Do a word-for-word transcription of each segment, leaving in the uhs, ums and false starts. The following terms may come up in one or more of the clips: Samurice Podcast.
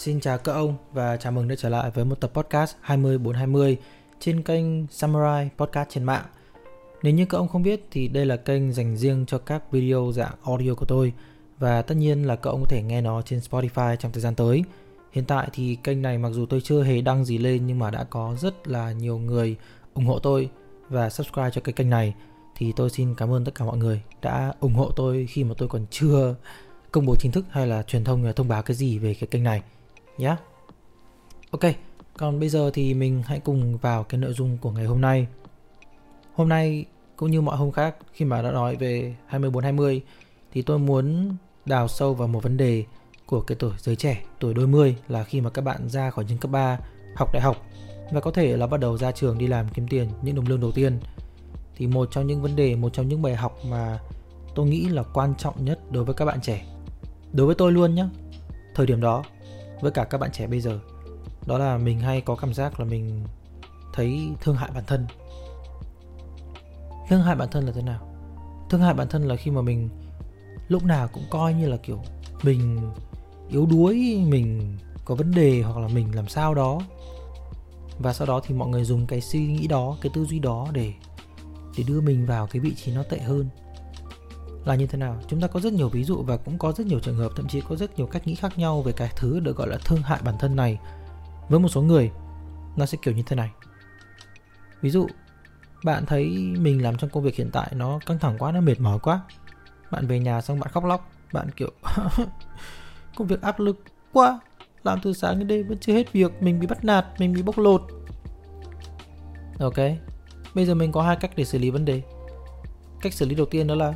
Xin chào các ông và chào mừng đã trở lại với một tập podcast hai mươi bốn hai mươi trên kênh Samurice Podcast trên mạng. Nếu như các ông không biết thì đây là kênh dành riêng cho các video dạng audio của tôi, và tất nhiên là các ông có thể nghe nó trên Spotify trong thời gian tới. Hiện tại thì kênh này mặc dù tôi chưa hề đăng gì lên nhưng mà đã có rất là nhiều người ủng hộ tôi và subscribe cho cái kênh này. Thì tôi xin cảm ơn tất cả mọi người đã ủng hộ tôi khi mà tôi còn chưa công bố chính thức hay là truyền thông thông báo cái gì về cái kênh này nhé. Yeah. Ok, còn bây giờ thì mình hãy cùng vào cái nội dung của ngày hôm nay. Hôm nay cũng như mọi hôm khác, khi mà đã nói về hai mươi bốn hai mươi thì tôi muốn đào sâu vào một vấn đề của cái tuổi giới trẻ, tuổi đôi mươi, là khi mà các bạn ra khỏi trường cấp ba, học đại học và có thể là bắt đầu ra trường đi làm kiếm tiền, những đồng lương đầu tiên. Thì một trong những vấn đề, một trong những bài học mà tôi nghĩ là quan trọng nhất đối với các bạn trẻ, đối với tôi luôn nhé, thời điểm đó, với cả các bạn trẻ bây giờ, đó là mình hay có cảm giác là mình thấy thương hại bản thân. Thương hại bản thân là thế nào? Thương hại bản thân là khi mà mình lúc nào cũng coi như là kiểu mình yếu đuối, mình có vấn đề hoặc là mình làm sao đó. Và sau đó thì mọi người dùng cái suy nghĩ đó, cái tư duy đó để để đưa mình vào cái vị trí nó tệ hơn. Là như thế nào? Chúng ta có rất nhiều ví dụ và cũng có rất nhiều trường hợp, thậm chí có rất nhiều cách nghĩ khác nhau về cái thứ được gọi là thương hại bản thân này. Với một số người, nó sẽ kiểu như thế này. Ví dụ, bạn thấy mình làm trong công việc hiện tại nó căng thẳng quá, nó mệt mỏi quá. Bạn về nhà xong bạn khóc lóc, bạn kiểu công việc áp lực quá, làm từ sáng đến đêm vẫn chưa hết việc, mình bị bắt nạt, mình bị bóc lột. Ok, bây giờ mình có hai cách để xử lý vấn đề. Cách xử lý đầu tiên đó là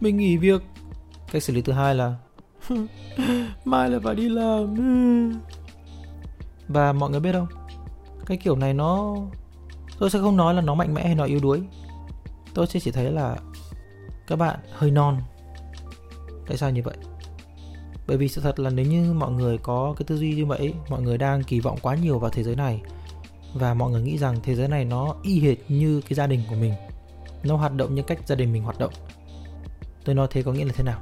mình nghỉ việc. Cách xử lý thứ hai là mai là phải đi làm. Và mọi người biết không, cái kiểu này nó, tôi sẽ không nói là nó mạnh mẽ hay nó yếu đuối. Tôi sẽ chỉ thấy là các bạn hơi non. Tại sao như vậy? Bởi vì sự thật là nếu như mọi người có cái tư duy như vậy, mọi người đang kỳ vọng quá nhiều vào thế giới này, và mọi người nghĩ rằng thế giới này nó y hệt như cái gia đình của mình, nó hoạt động như cách gia đình mình hoạt động. Tôi nói thế có nghĩa là thế nào?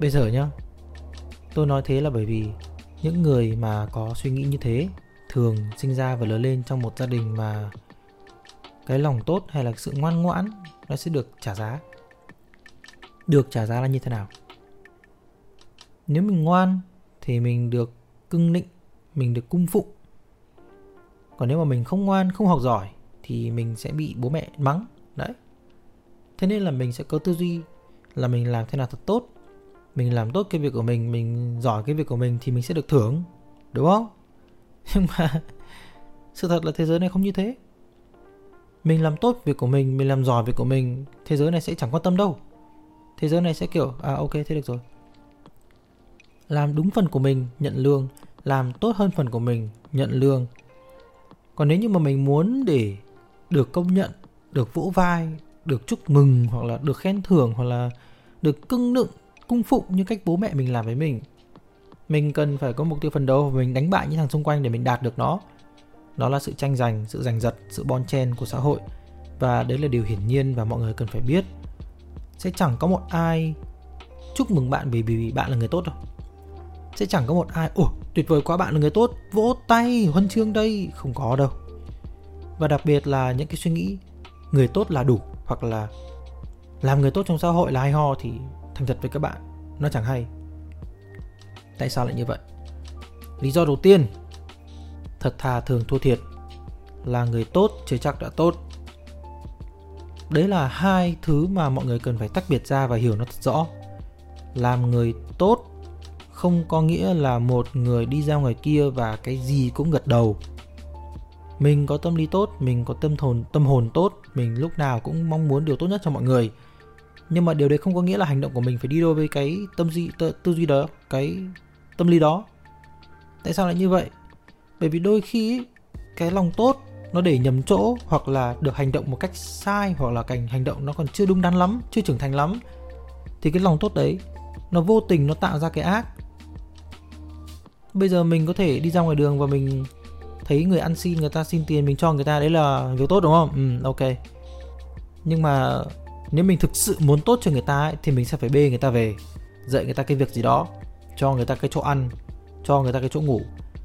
Bây giờ nhá, tôi nói thế là bởi vì những người mà có suy nghĩ như thế thường sinh ra và lớn lên trong một gia đình mà cái lòng tốt hay là sự ngoan ngoãn nó sẽ được trả giá. Được trả giá là như thế nào? Nếu mình ngoan thì mình được cưng nịnh, mình được cung phụng. Còn nếu mà mình không ngoan, không học giỏi thì mình sẽ bị bố mẹ mắng. Đấy. Thế nên là mình sẽ có tư duy là mình làm thế nào thật tốt, mình làm tốt cái việc của mình, mình giỏi cái việc của mình thì mình sẽ được thưởng, đúng không? Nhưng mà sự thật là thế giới này không như thế. Mình làm tốt việc của mình, mình làm giỏi việc của mình, thế giới này sẽ chẳng quan tâm đâu. Thế giới này sẽ kiểu à ok, thế được rồi. Làm đúng phần của mình, nhận lương. Làm tốt hơn phần của mình, nhận lương. Còn nếu như mà mình muốn để được công nhận, được vỗ vai, được chúc mừng hoặc là được khen thưởng hoặc là được cưng nựng, cung phụng như cách bố mẹ mình làm với mình, mình cần phải có mục tiêu phấn đấu và mình đánh bại những thằng xung quanh để mình đạt được nó. Đó là sự tranh giành, sự giành giật, sự bon chen của xã hội. Và đấy là điều hiển nhiên và mọi người cần phải biết. Sẽ chẳng có một ai chúc mừng bạn vì, vì, vì bạn là người tốt đâu. Sẽ chẳng có một ai ồ tuyệt vời quá, bạn là người tốt, vỗ tay, huân chương đây. Không có đâu. Và đặc biệt là những cái suy nghĩ người tốt là đủ hoặc là làm người tốt trong xã hội là hay ho thì thành thật với các bạn, nó chẳng hay. Tại sao lại như vậy? Lý do đầu tiên, thật thà thường thua thiệt. Là người tốt chưa chắc đã tốt. Đấy là hai thứ mà mọi người cần phải tách biệt ra và hiểu nó thật rõ. Làm người tốt không có nghĩa là một người đi ra ngoài kia và cái gì cũng gật đầu. Mình có tâm lý tốt, mình có tâm hồn, tâm hồn tốt, mình lúc nào cũng mong muốn điều tốt nhất cho mọi người. Nhưng mà điều đấy không có nghĩa là hành động của mình phải đi đôi với cái tâm duy, tư, tư duy đó, cái tâm lý đó. Tại sao lại như vậy? Bởi vì đôi khi ấy, cái lòng tốt nó để nhầm chỗ hoặc là được hành động một cách sai, hoặc là cảnh hành động nó còn chưa đúng đắn lắm, chưa trưởng thành lắm. Thì cái lòng tốt đấy nó vô tình nó tạo ra cái ác. Bây giờ mình có thể đi ra ngoài đường và mình thấy người ăn xin, người ta xin tiền mình cho người ta, đấy là việc tốt đúng không? Ừ, ok. Nhưng mà nếu mình thực sự muốn tốt cho người ta ấy, thì mình sẽ phải bê người ta về, dạy người ta cái việc gì đó, cho người ta cái chỗ ăn, cho người ta cái chỗ ngủ,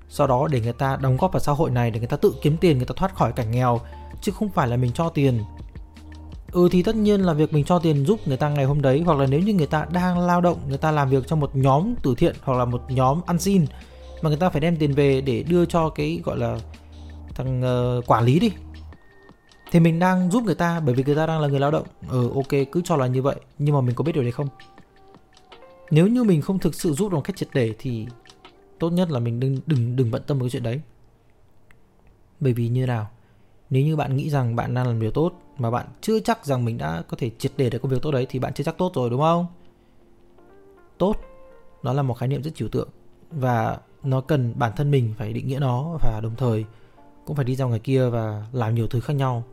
sau đó để người ta đóng góp vào xã hội này, để người ta tự kiếm tiền, người ta thoát khỏi cảnh nghèo, chứ không phải là mình cho tiền. Ừ thì tất nhiên là việc mình cho tiền giúp người ta ngày hôm đấy, hoặc là nếu như người ta đang lao động, người ta làm việc trong một nhóm từ thiện hoặc là một nhóm ăn xin mà người ta phải đem tiền về để đưa cho cái gọi là thằng uh, quản lý đi, thì mình đang giúp người ta bởi vì người ta đang là người lao động. Ừ ok, cứ cho là như vậy, nhưng mà mình có biết điều đấy không? Nếu như mình không thực sự giúp được một cách triệt để thì tốt nhất là mình đừng đừng đừng bận tâm với cái chuyện đấy. Bởi vì như nào, nếu như bạn nghĩ rằng bạn đang làm điều tốt mà bạn chưa chắc rằng mình đã có thể triệt để được công việc tốt đấy thì bạn chưa chắc tốt rồi, đúng không? Tốt, nó là một khái niệm rất trừu tượng và nó cần bản thân mình phải định nghĩa nó, và đồng thời cũng phải đi ra ngoài kia và làm nhiều thứ khác nhau.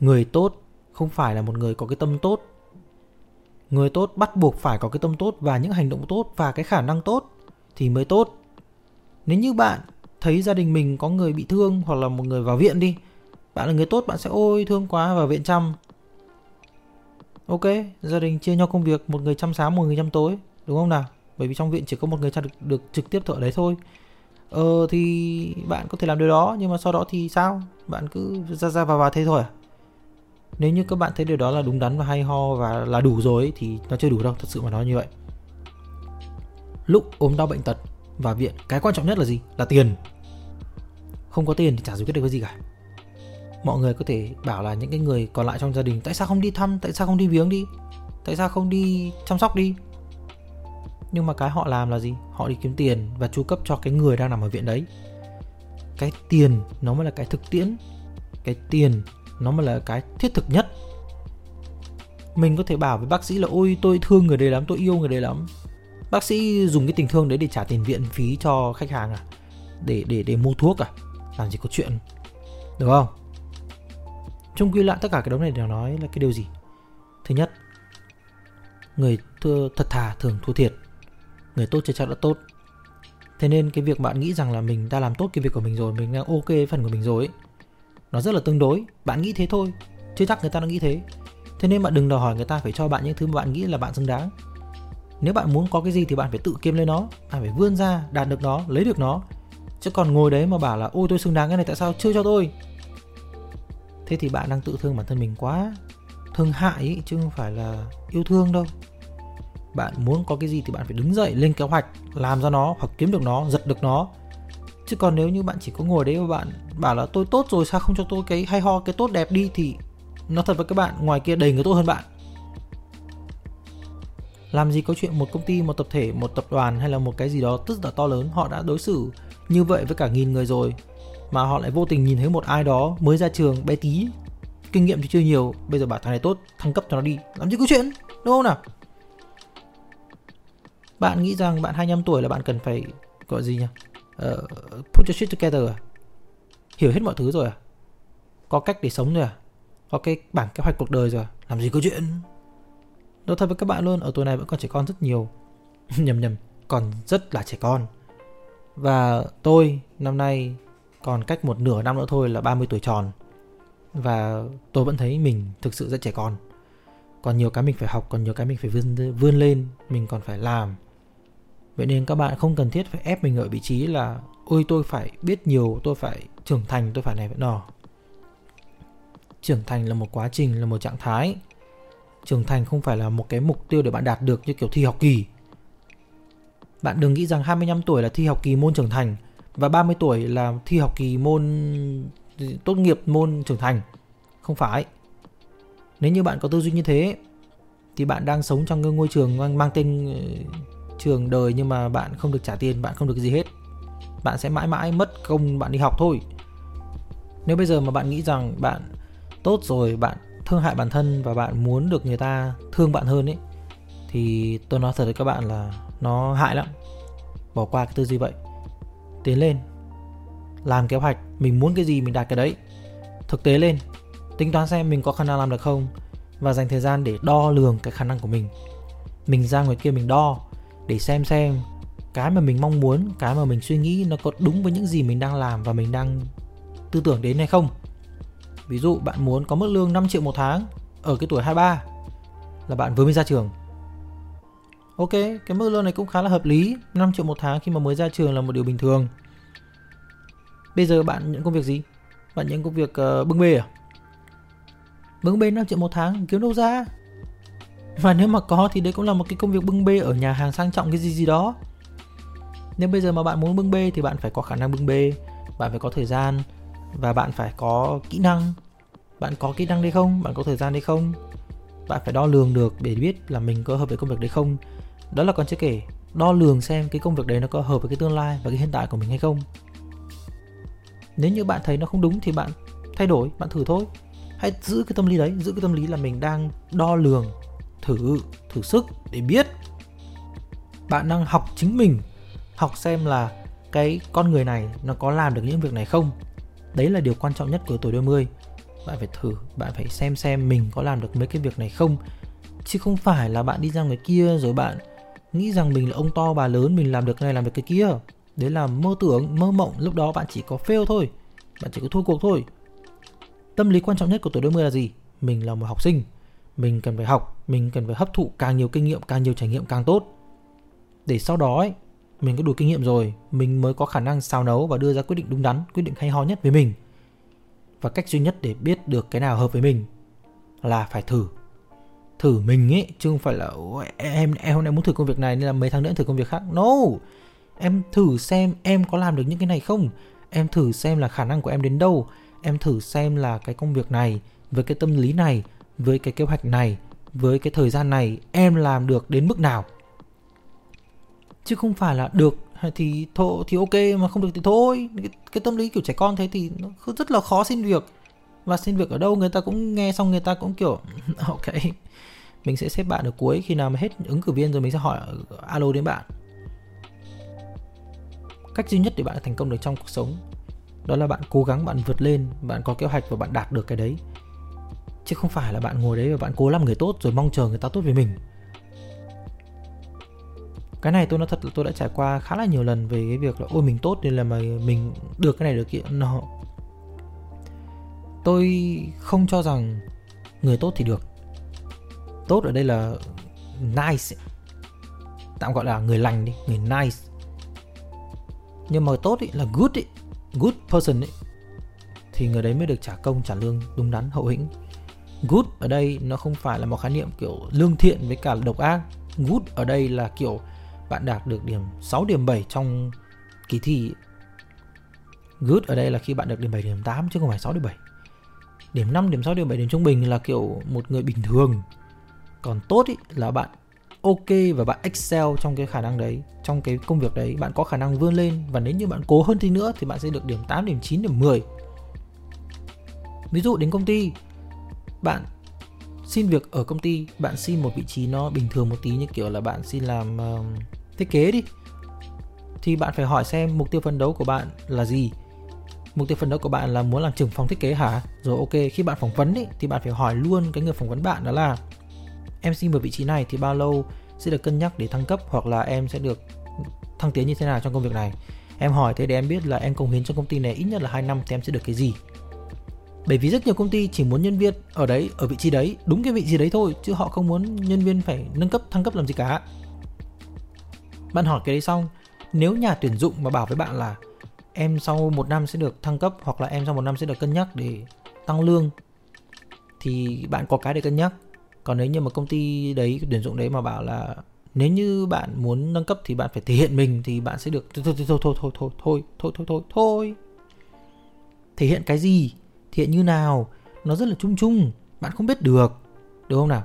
Người tốt không phải là một người có cái tâm tốt. Người tốt bắt buộc phải có cái tâm tốt và những hành động tốt và cái khả năng tốt thì mới tốt. Nếu như bạn thấy gia đình mình có người bị thương hoặc là một người vào viện đi, bạn là người tốt, bạn sẽ ôi thương quá, vào viện chăm. Ok, gia đình chia nhau công việc, một người chăm sáng, một người chăm tối, đúng không nào? Bởi vì trong viện chỉ có một người chăm được, được trực tiếp thợ đấy thôi. Ờ thì bạn có thể làm điều đó, nhưng mà sau đó thì sao? Bạn cứ ra ra vào vào thế thôi à? Nếu như các bạn thấy điều đó là đúng đắn và hay ho và là đủ rồi ấy, thì nó chưa đủ đâu, thật sự mà nói như vậy. Lúc ốm đau bệnh tật và viện, cái quan trọng nhất là gì? Là tiền. Không có tiền thì chả giải quyết được cái gì cả. Mọi người có thể bảo là những cái người còn lại trong gia đình, tại sao không đi thăm, tại sao không đi viếng đi, tại sao không đi chăm sóc đi. Nhưng mà cái họ làm là gì? Họ đi kiếm tiền và chu cấp cho cái người đang nằm ở viện đấy. Cái tiền nó mới là cái thực tiễn, cái tiền nó mới là cái thiết thực nhất. Mình có thể bảo với bác sĩ là ôi tôi thương người đấy lắm, tôi yêu người đấy lắm. Bác sĩ dùng cái tình thương đấy để trả tiền viện phí cho khách hàng à? Để, để, để mua thuốc à? Làm gì có chuyện, đúng không? Chung quy lại tất cả cái đống này đều nói là cái điều gì? Thứ nhất, người thưa, thật thà thường thua thiệt. Người tốt chưa chắc đã tốt. Thế nên cái việc bạn nghĩ rằng là mình đã làm tốt cái việc của mình rồi, mình đang ok phần của mình rồi ấy, nó rất là tương đối. Bạn nghĩ thế thôi, chưa chắc người ta đã nghĩ thế. Thế nên bạn đừng đòi hỏi người ta phải cho bạn những thứ mà bạn nghĩ là bạn xứng đáng. Nếu bạn muốn có cái gì thì bạn phải tự kiếm lấy nó, bạn phải vươn ra, đạt được nó, lấy được nó. Chứ còn ngồi đấy mà bảo là ôi tôi xứng đáng cái này, tại sao chưa cho tôi? Thế thì bạn đang tự thương bản thân mình quá. Thương hại ấy, chứ không phải là yêu thương đâu. Bạn muốn có cái gì thì bạn phải đứng dậy, lên kế hoạch, làm ra nó, hoặc kiếm được nó, giật được nó. Chứ còn nếu như bạn chỉ có ngồi đấy và bạn bảo là tôi tốt rồi, sao không cho tôi cái hay ho, cái tốt đẹp đi, thì nó thật với các bạn, ngoài kia đầy người tốt hơn bạn. Làm gì có chuyện một công ty, một tập thể, một tập đoàn hay là một cái gì đó rất là to lớn, họ đã đối xử như vậy với cả nghìn người rồi, mà họ lại vô tình nhìn thấy một ai đó mới ra trường, bé tí, kinh nghiệm thì chưa nhiều, bây giờ bảo thằng này tốt, thăng cấp cho nó đi, làm gì có chuyện, đúng không nào? Bạn nghĩ rằng bạn hai mươi lăm tuổi là bạn cần phải gọi gì nhỉ? Uh, put your shit together à? Hiểu hết mọi thứ rồi à? Có cách để sống rồi à? Có cái bảng kế hoạch cuộc đời rồi à? Làm gì có chuyện. Nói thật với các bạn luôn, ở tuổi này vẫn còn trẻ con rất nhiều. Nhầm nhầm, còn rất là trẻ con. Và tôi năm nay còn cách một nửa năm nữa thôi là ba mươi tuổi tròn. Và tôi vẫn thấy mình thực sự rất trẻ con. Còn nhiều cái mình phải học, còn nhiều cái mình phải vươn, vươn lên, mình còn phải làm. Vậy nên các bạn không cần thiết phải ép mình ở vị trí là ôi tôi phải biết nhiều, tôi phải trưởng thành, tôi phải này phải nọ. Trưởng thành là một quá trình, là một trạng thái. Trưởng thành không phải là một cái mục tiêu để bạn đạt được như kiểu thi học kỳ. Bạn đừng nghĩ rằng hai mươi lăm tuổi là thi học kỳ môn trưởng thành và ba mươi tuổi là thi học kỳ môn tốt nghiệp môn trưởng thành. Không phải. Nếu như bạn có tư duy như thế thì bạn đang sống trong cái ngôi trường mang tên trường đời, nhưng mà bạn không được trả tiền, bạn không được gì hết. Bạn sẽ mãi mãi mất công bạn đi học thôi. Nếu bây giờ mà bạn nghĩ rằng bạn tốt rồi, bạn thương hại bản thân và bạn muốn được người ta thương bạn hơn ấy, thì tôi nói thật với các bạn là nó hại lắm. Bỏ qua cái tư duy vậy, tiến lên, làm kế hoạch, mình muốn cái gì mình đạt cái đấy. Thực tế lên, tính toán xem mình có khả năng làm được không, và dành thời gian để đo lường cái khả năng của mình. Mình ra ngoài kia mình đo để xem xem cái mà mình mong muốn, cái mà mình suy nghĩ nó có đúng với những gì mình đang làm và mình đang tư tưởng đến hay không. Ví dụ bạn muốn có mức lương năm triệu một tháng ở cái tuổi hai mươi ba là bạn vừa mới ra trường. Ok, cái mức lương này cũng khá là hợp lý, năm triệu một tháng khi mà mới ra trường là một điều bình thường. Bây giờ bạn nhận công việc gì? Bạn nhận công việc uh, bưng bê à? Bưng bê năm triệu một tháng kiếm đâu ra? Và nếu mà có thì đấy cũng là một cái công việc bưng bê ở nhà hàng sang trọng cái gì gì đó. Nếu bây giờ mà bạn muốn bưng bê thì bạn phải có khả năng bưng bê, bạn phải có thời gian và bạn phải có kỹ năng. Bạn có kỹ năng đấy không? Bạn có thời gian đấy không? Bạn phải đo lường được để biết là mình có hợp với công việc đấy không. Đó là còn chưa kể, đo lường xem cái công việc đấy nó có hợp với cái tương lai và cái hiện tại của mình hay không. Nếu như bạn thấy nó không đúng thì bạn thay đổi, bạn thử thôi. Hãy giữ cái tâm lý đấy, giữ cái tâm lý là mình đang đo lường, thử, thử sức để biết. Bạn đang học chính mình, học xem là cái con người này nó có làm được những việc này không. Đấy là điều quan trọng nhất của tuổi đôi mươi. Bạn phải thử, bạn phải xem xem mình có làm được mấy cái việc này không. Chứ không phải là bạn đi ra ngoài kia rồi bạn nghĩ rằng mình là ông to bà lớn, mình làm được cái này làm được cái kia. Đấy là mơ tưởng, mơ mộng, lúc đó bạn chỉ có fail thôi, bạn chỉ có thua cuộc thôi. Tâm lý quan trọng nhất của tuổi đôi mươi là gì? Mình là một học sinh, mình cần phải học, mình cần phải hấp thụ càng nhiều kinh nghiệm, càng nhiều trải nghiệm càng tốt. Để sau đó ấy, mình có đủ kinh nghiệm rồi, mình mới có khả năng xào nấu và đưa ra quyết định đúng đắn, quyết định hay ho nhất với mình. Và cách duy nhất để biết được cái nào hợp với mình là phải thử. Thử mình ấy, chứ không phải là em, em hôm nay muốn thử công việc này nên là mấy tháng nữa thử công việc khác. No! Em thử xem em có làm được những cái này không? Em thử xem là khả năng của em đến đâu? Em thử xem là cái công việc này, với cái tâm lý này, với cái kế hoạch này, với cái thời gian này, em làm được đến mức nào? Chứ không phải là được thì thôi, thì ok, mà không được thì thôi. Cái, cái tâm lý kiểu trẻ con thế thì nó rất là khó xin việc. Và xin việc ở đâu người ta cũng nghe xong người ta cũng kiểu ok, mình sẽ xếp bạn ở cuối, khi nào mà hết ứng cử viên rồi mình sẽ hỏi alo đến bạn. Cách duy nhất để bạn thành công được trong cuộc sống đó là bạn cố gắng, bạn vượt lên, bạn có kế hoạch và bạn đạt được cái đấy. Chứ không phải là bạn ngồi đấy và bạn cố làm người tốt rồi mong chờ người ta tốt với mình. Cái này tôi nói thật là tôi đã trải qua khá là nhiều lần về cái việc là ôi mình tốt nên là mà mình được cái này được kia. No. Tôi không cho rằng người tốt thì được. Tốt ở đây là nice, tạm gọi là người lành đi, người nice. Nhưng mà tốt ý, là good ý, good person ý, thì người đấy mới được trả công, trả lương đúng đắn, hậu hĩnh. Good ở đây nó không phải là một khái niệm kiểu lương thiện với cả độc ác. Good ở đây là kiểu bạn đạt được điểm sáu, điểm bảy trong kỳ thi. Good ở đây là khi bạn được điểm bảy, điểm tám chứ không phải sáu, điểm bảy. Điểm năm, điểm sáu, điểm bảy, điểm trung bình là kiểu một người bình thường. Còn tốt ý, là bạn ok và bạn excel trong cái khả năng đấy, trong cái công việc đấy. Bạn có khả năng vươn lên và nếu như bạn cố hơn tí nữa thì bạn sẽ được điểm tám, điểm chín, điểm mười. Ví dụ đến công ty, bạn xin việc ở công ty, bạn xin một vị trí nó bình thường một tí như kiểu là bạn xin làm uh, thiết kế đi. Thì bạn phải hỏi xem mục tiêu phấn đấu của bạn là gì. Mục tiêu phấn đấu của bạn là muốn làm trưởng phòng thiết kế hả? Rồi ok, khi bạn phỏng vấn ấy, thì bạn phải hỏi luôn cái người phỏng vấn bạn đó là em xin vào vị trí này thì bao lâu sẽ được cân nhắc để thăng cấp hoặc là em sẽ được thăng tiến như thế nào trong công việc này. Em hỏi thế để em biết là em cống hiến cho công ty này ít nhất là hai năm thì em sẽ được cái gì. Bởi vì rất nhiều công ty chỉ muốn nhân viên ở đấy, ở vị trí đấy, đúng cái vị trí đấy thôi, chứ họ không muốn nhân viên phải nâng cấp, thăng cấp làm gì cả. Bạn hỏi cái đấy xong, nếu nhà tuyển dụng mà bảo với bạn là em sau một năm sẽ được thăng cấp hoặc là em sau một năm sẽ được cân nhắc để tăng lương thì bạn có cái để cân nhắc. Còn nếu như mà công ty đấy, tuyển dụng đấy mà bảo là nếu như bạn muốn nâng cấp thì bạn phải thể hiện mình thì bạn sẽ được thôi thôi thôi thôi thôi thôi thôi thôi thôi thôi thôi. Thể hiện cái gì? Thể hiện như nào? Nó rất là chung chung, bạn không biết được, đúng không nào?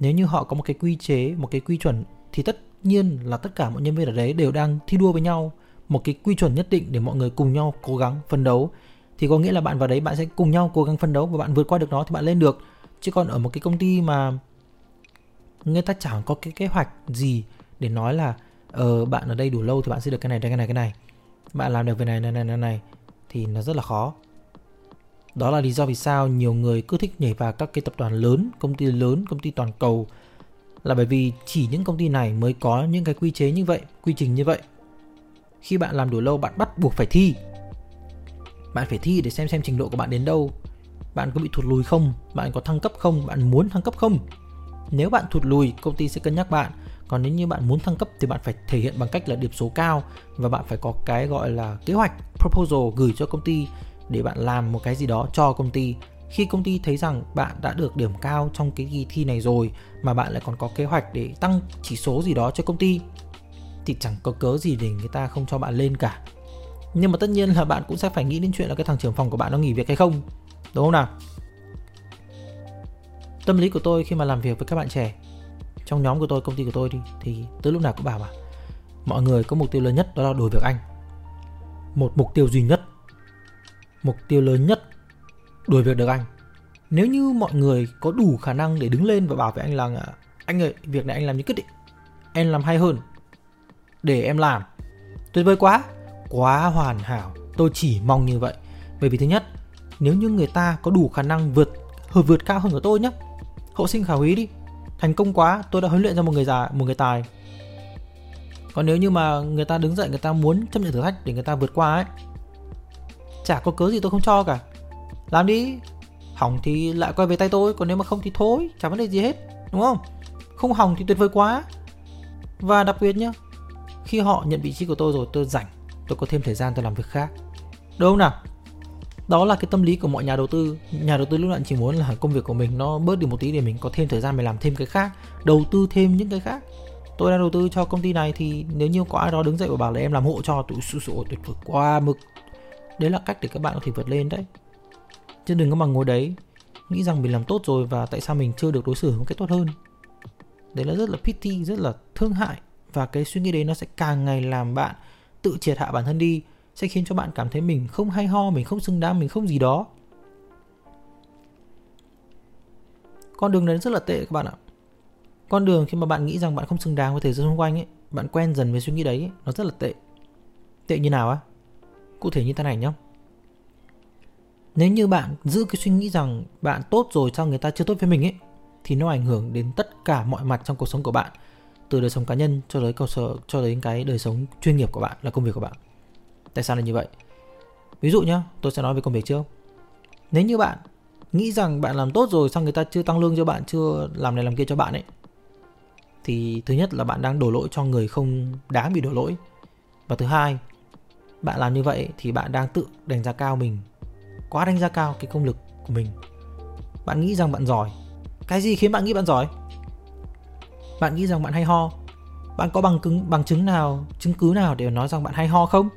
Nếu như họ có một cái quy chế, một cái quy chuẩn thì tất nhiên là tất cả mọi nhân viên ở đấy đều đang thi đua với nhau, một cái quy chuẩn nhất định để mọi người cùng nhau cố gắng phấn đấu. Thì có nghĩa là bạn vào đấy bạn sẽ cùng nhau cố gắng phấn đấu và bạn vượt qua được nó thì bạn lên được. Chứ còn ở một cái công ty mà người ta chẳng có cái kế hoạch gì để nói là ờ, bạn ở đây đủ lâu thì bạn sẽ được cái này, cái này, cái này. Bạn làm được về này, này, này, này, này thì nó rất là khó. Đó là lý do vì sao nhiều người cứ thích nhảy vào các cái tập đoàn lớn, công ty lớn, công ty toàn cầu. Là bởi vì chỉ những công ty này mới có những cái quy chế như vậy, quy trình như vậy. Khi bạn làm đủ lâu bạn bắt buộc phải thi. Bạn phải thi để xem xem trình độ của bạn đến đâu. Bạn có bị thụt lùi không? Bạn có thăng cấp không? Bạn muốn thăng cấp không? Nếu bạn thụt lùi, công ty sẽ cân nhắc bạn. Còn nếu như bạn muốn thăng cấp thì bạn phải thể hiện bằng cách là điểm số cao, và bạn phải có cái gọi là kế hoạch, proposal gửi cho công ty để bạn làm một cái gì đó cho công ty. Khi công ty thấy rằng bạn đã được điểm cao trong cái kỳ thi này rồi mà bạn lại còn có kế hoạch để tăng chỉ số gì đó cho công ty thì chẳng có cớ gì để người ta không cho bạn lên cả. Nhưng mà tất nhiên là bạn cũng sẽ phải nghĩ đến chuyện là cái thằng trưởng phòng của bạn nó nghỉ việc hay không, đúng không nào? Tâm lý của tôi khi mà làm việc với các bạn trẻ trong nhóm của tôi, công ty của tôi đi, thì tới lúc nào cũng bảo mà mọi người có mục tiêu lớn nhất, đó là đổi việc anh. Một mục tiêu duy nhất, mục tiêu lớn nhất, đuổi việc được anh. Nếu như mọi người có đủ khả năng để đứng lên và bảo với anh là anh ơi, việc này anh làm như quyết định, em làm hay hơn, để em làm, tuyệt vời quá, quá hoàn hảo, tôi chỉ mong như vậy. Bởi vì thứ nhất, nếu như người ta có đủ khả năng vượt vượt cao hơn của tôi nhé, hậu sinh khả úy đi, thành công quá, tôi đã huấn luyện ra một người già, một người tài. Còn nếu như mà người ta đứng dậy, người ta muốn chấp nhận thử thách để người ta vượt qua ấy, chả có cớ gì tôi không cho cả. Làm đi, hỏng thì lại quay về tay tôi, còn nếu mà không thì thôi, chả vấn đề gì hết, đúng không? Không hỏng thì tuyệt vời quá. Và đặc biệt nhá, khi họ nhận vị trí của tôi rồi, tôi rảnh, tôi có thêm thời gian tôi làm việc khác, đúng không nào? Đó là cái tâm lý của mọi nhà đầu tư. Nhà đầu tư lúc nào chỉ muốn là công việc của mình nó bớt đi một tí để mình có thêm thời gian để làm thêm cái khác, đầu tư thêm những cái khác. Tôi đang đầu tư cho công ty này thì nếu như có ai đó đứng dậy và bảo là em làm hộ cho, tụi sụi sụi tuyệt vời quá mực. Đấy là cách để các bạn có thể vượt lên đấy. Chứ đừng có mà ngồi đấy nghĩ rằng mình làm tốt rồi và tại sao mình chưa được đối xử một cách tốt hơn. Đấy là rất là pity, rất là thương hại. Và cái suy nghĩ đấy nó sẽ càng ngày làm bạn tự triệt hạ bản thân đi, sẽ khiến cho bạn cảm thấy mình không hay ho, mình không xứng đáng, mình không gì đó. Con đường đấy rất là tệ các bạn ạ. Con đường khi mà bạn nghĩ rằng bạn không xứng đáng với thế giới xung quanh ấy, bạn quen dần với suy nghĩ đấy ấy, nó rất là tệ. Tệ như nào á? Cụ thể như thế này nhá. Nếu như bạn giữ cái suy nghĩ rằng bạn tốt rồi sao người ta chưa tốt với mình ấy, thì nó ảnh hưởng đến tất cả mọi mặt trong cuộc sống của bạn, từ đời sống cá nhân cho tới cơ sở, cho đến cái đời sống chuyên nghiệp của bạn, là công việc của bạn. Tại sao lại như vậy? Ví dụ nhá, tôi sẽ nói về công việc trước. Nếu như bạn nghĩ rằng bạn làm tốt rồi sao người ta chưa tăng lương cho bạn, chưa làm này làm kia cho bạn ấy, thì thứ nhất là bạn đang đổ lỗi cho người không đáng bị đổ lỗi. Và thứ hai, bạn làm như vậy thì bạn đang tự đánh giá cao mình, quá đánh giá cao cái công lực của mình. Bạn nghĩ rằng bạn giỏi. Cái gì khiến bạn nghĩ bạn giỏi? Bạn nghĩ rằng bạn hay ho. Bạn có bằng chứng, bằng chứng nào, chứng cứ nào để nói rằng bạn hay ho không?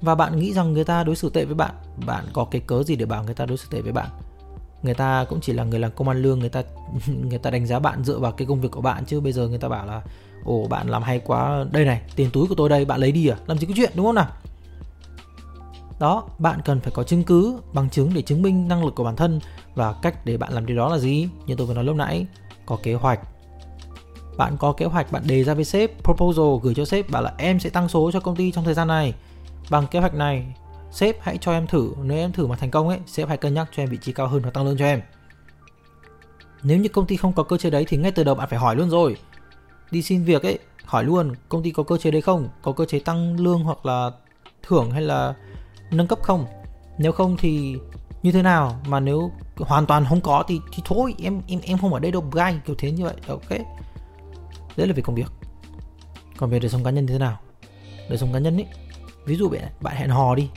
Và bạn nghĩ rằng người ta đối xử tệ với bạn, bạn có cái cớ gì để bảo người ta đối xử tệ với bạn? Người ta cũng chỉ là người làm công ăn lương, người ta người ta đánh giá bạn dựa vào cái công việc của bạn, chứ bây giờ người ta bảo là ồ bạn làm hay quá, đây này, tiền túi của tôi đây, bạn lấy đi à? Làm gì có chuyện, đúng không nào? Đó, bạn cần phải có chứng cứ, bằng chứng để chứng minh năng lực của bản thân. Và cách để bạn làm điều đó là gì? Như tôi vừa nói lúc nãy, có kế hoạch. Bạn có kế hoạch, bạn đề ra với sếp, proposal gửi cho sếp, bảo là em sẽ tăng số cho công ty trong thời gian này. Bằng kế hoạch này, sếp hãy cho em thử, nếu em thử mà thành công ấy, sếp hãy cân nhắc cho em vị trí cao hơn và tăng lương cho em. Nếu như công ty không có cơ chế đấy thì ngay từ đầu bạn phải hỏi luôn rồi. Đi xin việc ấy, hỏi luôn công ty có cơ chế đấy không? Có cơ chế tăng lương hoặc là thưởng hay là nâng cấp không? Nếu không thì như thế nào? Mà nếu hoàn toàn không có thì, thì thôi em em em không ở đây đâu guy, kiểu thế như vậy. Ok, đấy là về công việc. Còn về đời sống cá nhân thế nào? Đời sống cá nhân ấy, ví dụ bạn bạn hẹn hò đi,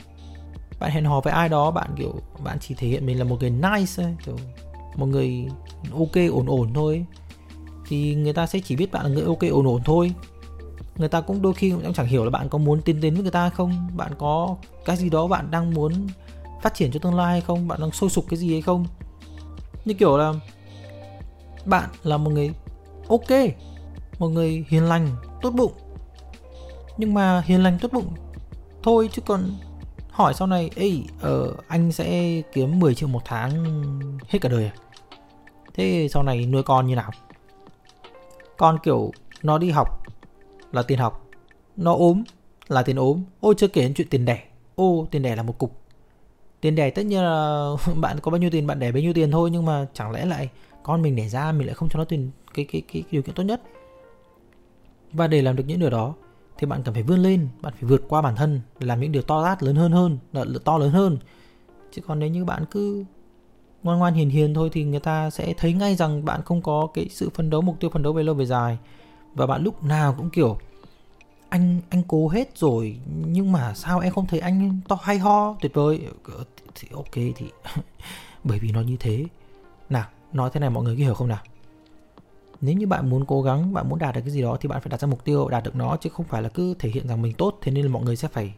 bạn hẹn hò với ai đó, bạn kiểu bạn chỉ thể hiện mình là một người nice ấy, kiểu một người ok ổn ổn thôi ấy. Thì người ta sẽ chỉ biết bạn là người ok ổn ổn thôi. Người ta cũng đôi khi cũng chẳng hiểu là bạn có muốn tiến đến với người ta không, bạn có cái gì đó bạn đang muốn phát triển cho tương lai hay không, bạn đang sôi sục cái gì hay không. Như kiểu là bạn là một người ok, một người hiền lành, tốt bụng. Nhưng mà hiền lành, tốt bụng thôi, chứ còn hỏi sau này ê, uh, anh sẽ kiếm mười triệu một tháng hết cả đời à? Thế sau này nuôi con như nào? Con kiểu nó đi học là tiền học, nó ốm là tiền ốm, ôi chưa kể đến chuyện tiền đẻ, ô tiền đẻ là một cục. Tiền đẻ tất nhiên là bạn có bao nhiêu tiền bạn đẻ bấy nhiêu tiền thôi, nhưng mà chẳng lẽ lại con mình đẻ ra mình lại không cho nó tiền cái, cái, cái, cái điều kiện tốt nhất. Và để làm được những điều đó thì bạn cần phải vươn lên, bạn phải vượt qua bản thân, làm những điều to tát lớn hơn hơn, to lớn hơn. Chứ còn nếu như bạn cứ ngoan ngoan hiền hiền thôi thì người ta sẽ thấy ngay rằng bạn không có cái sự phấn đấu, mục tiêu phấn đấu về lâu về dài. Và bạn lúc nào cũng kiểu anh anh cố hết rồi nhưng mà sao em không thấy anh to hay ho tuyệt vời. Thì ok thì bởi vì nó như thế. Nào, nói thế này mọi người có hiểu không nào? Nếu như bạn muốn cố gắng, bạn muốn đạt được cái gì đó thì bạn phải đặt ra mục tiêu, đạt được nó, chứ không phải là cứ thể hiện rằng mình tốt, thế nên là mọi người sẽ phải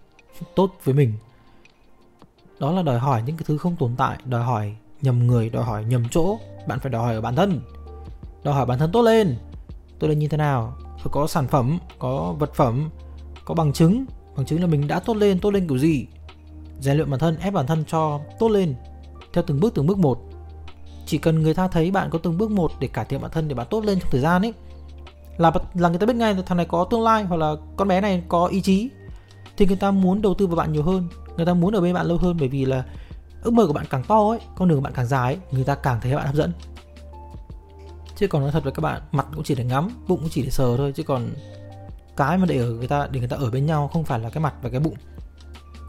tốt với mình. Đó là đòi hỏi những cái thứ không tồn tại, đòi hỏi nhầm người, đòi hỏi nhầm chỗ. Bạn phải đòi hỏi ở bản thân, đòi hỏi bản thân tốt lên. Tốt lên như thế nào? Phải có sản phẩm, có vật phẩm, có bằng chứng. Bằng chứng là mình đã tốt lên, tốt lên kiểu gì? Rèn luyện bản thân, ép bản thân cho tốt lên theo từng bước, từng bước một. Chỉ cần người ta thấy bạn có từng bước một để cải thiện bản thân, để bạn tốt lên trong thời gian ấy, là, là người ta biết ngay là thằng này có tương lai, hoặc là con bé này có ý chí, thì người ta muốn đầu tư vào bạn nhiều hơn, người ta muốn ở bên bạn lâu hơn. Bởi vì là ước mơ của bạn càng to ấy, con đường của bạn càng dài ấy, người ta càng thấy bạn hấp dẫn. Chứ còn nói thật với các bạn, mặt cũng chỉ để ngắm, bụng cũng chỉ để sờ thôi. Chứ còn cái mà để ở người ta, để người ta ở bên nhau không phải là cái mặt và cái bụng.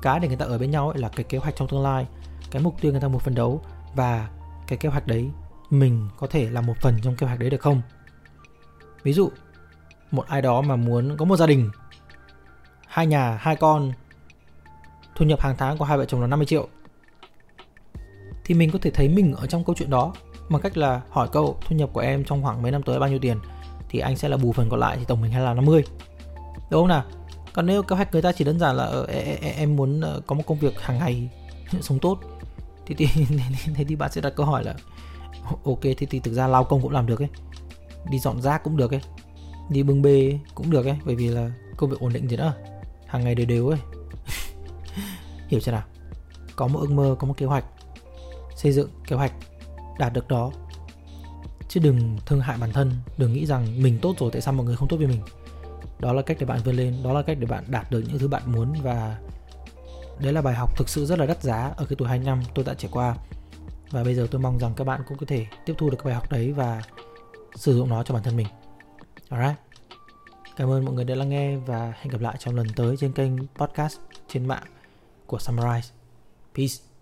Cái để người ta ở bên nhau ấy là cái kế hoạch trong tương lai, cái mục tiêu người ta muốn phấn đấu, và cái kế hoạch đấy mình có thể là một phần trong kế hoạch đấy được không. Ví dụ một ai đó mà muốn có một gia đình, hai nhà, hai con, thu nhập hàng tháng của hai vợ chồng là năm mươi triệu, thì mình có thể thấy mình ở trong câu chuyện đó bằng cách là hỏi câu thu nhập của em trong khoảng mấy năm tới bao nhiêu tiền, thì anh sẽ là bù phần còn lại, thì tổng mình hay là năm mươi, đúng không nào? Còn nếu kế hoạch người ta chỉ đơn giản là em muốn có một công việc hàng ngày sống tốt, thì, thì, thì, thì bạn sẽ đặt câu hỏi là ok thì, thì thực ra lao công cũng làm được ấy, đi dọn rác cũng được ấy, đi bưng bê ấy, cũng được ấy, bởi vì là công việc ổn định gì nữa, hàng ngày đều đều ấy. Hiểu chưa nào? Có một ước mơ, có một kế hoạch, xây dựng kế hoạch, đạt được đó. Chứ đừng thương hại bản thân, đừng nghĩ rằng mình tốt rồi tại sao mọi người không tốt với mình. Đó là cách để bạn vươn lên, đó là cách để bạn đạt được những thứ bạn muốn. Và đấy là bài học thực sự rất là đắt giá ở cái tuổi hai mươi lăm tôi đã trải qua. Và bây giờ tôi mong rằng các bạn cũng có thể tiếp thu được cái bài học đấy và sử dụng nó cho bản thân mình. Alright. Cảm ơn mọi người đã lắng nghe và hẹn gặp lại trong lần tới trên kênh podcast trên mạng của Samurice. Peace.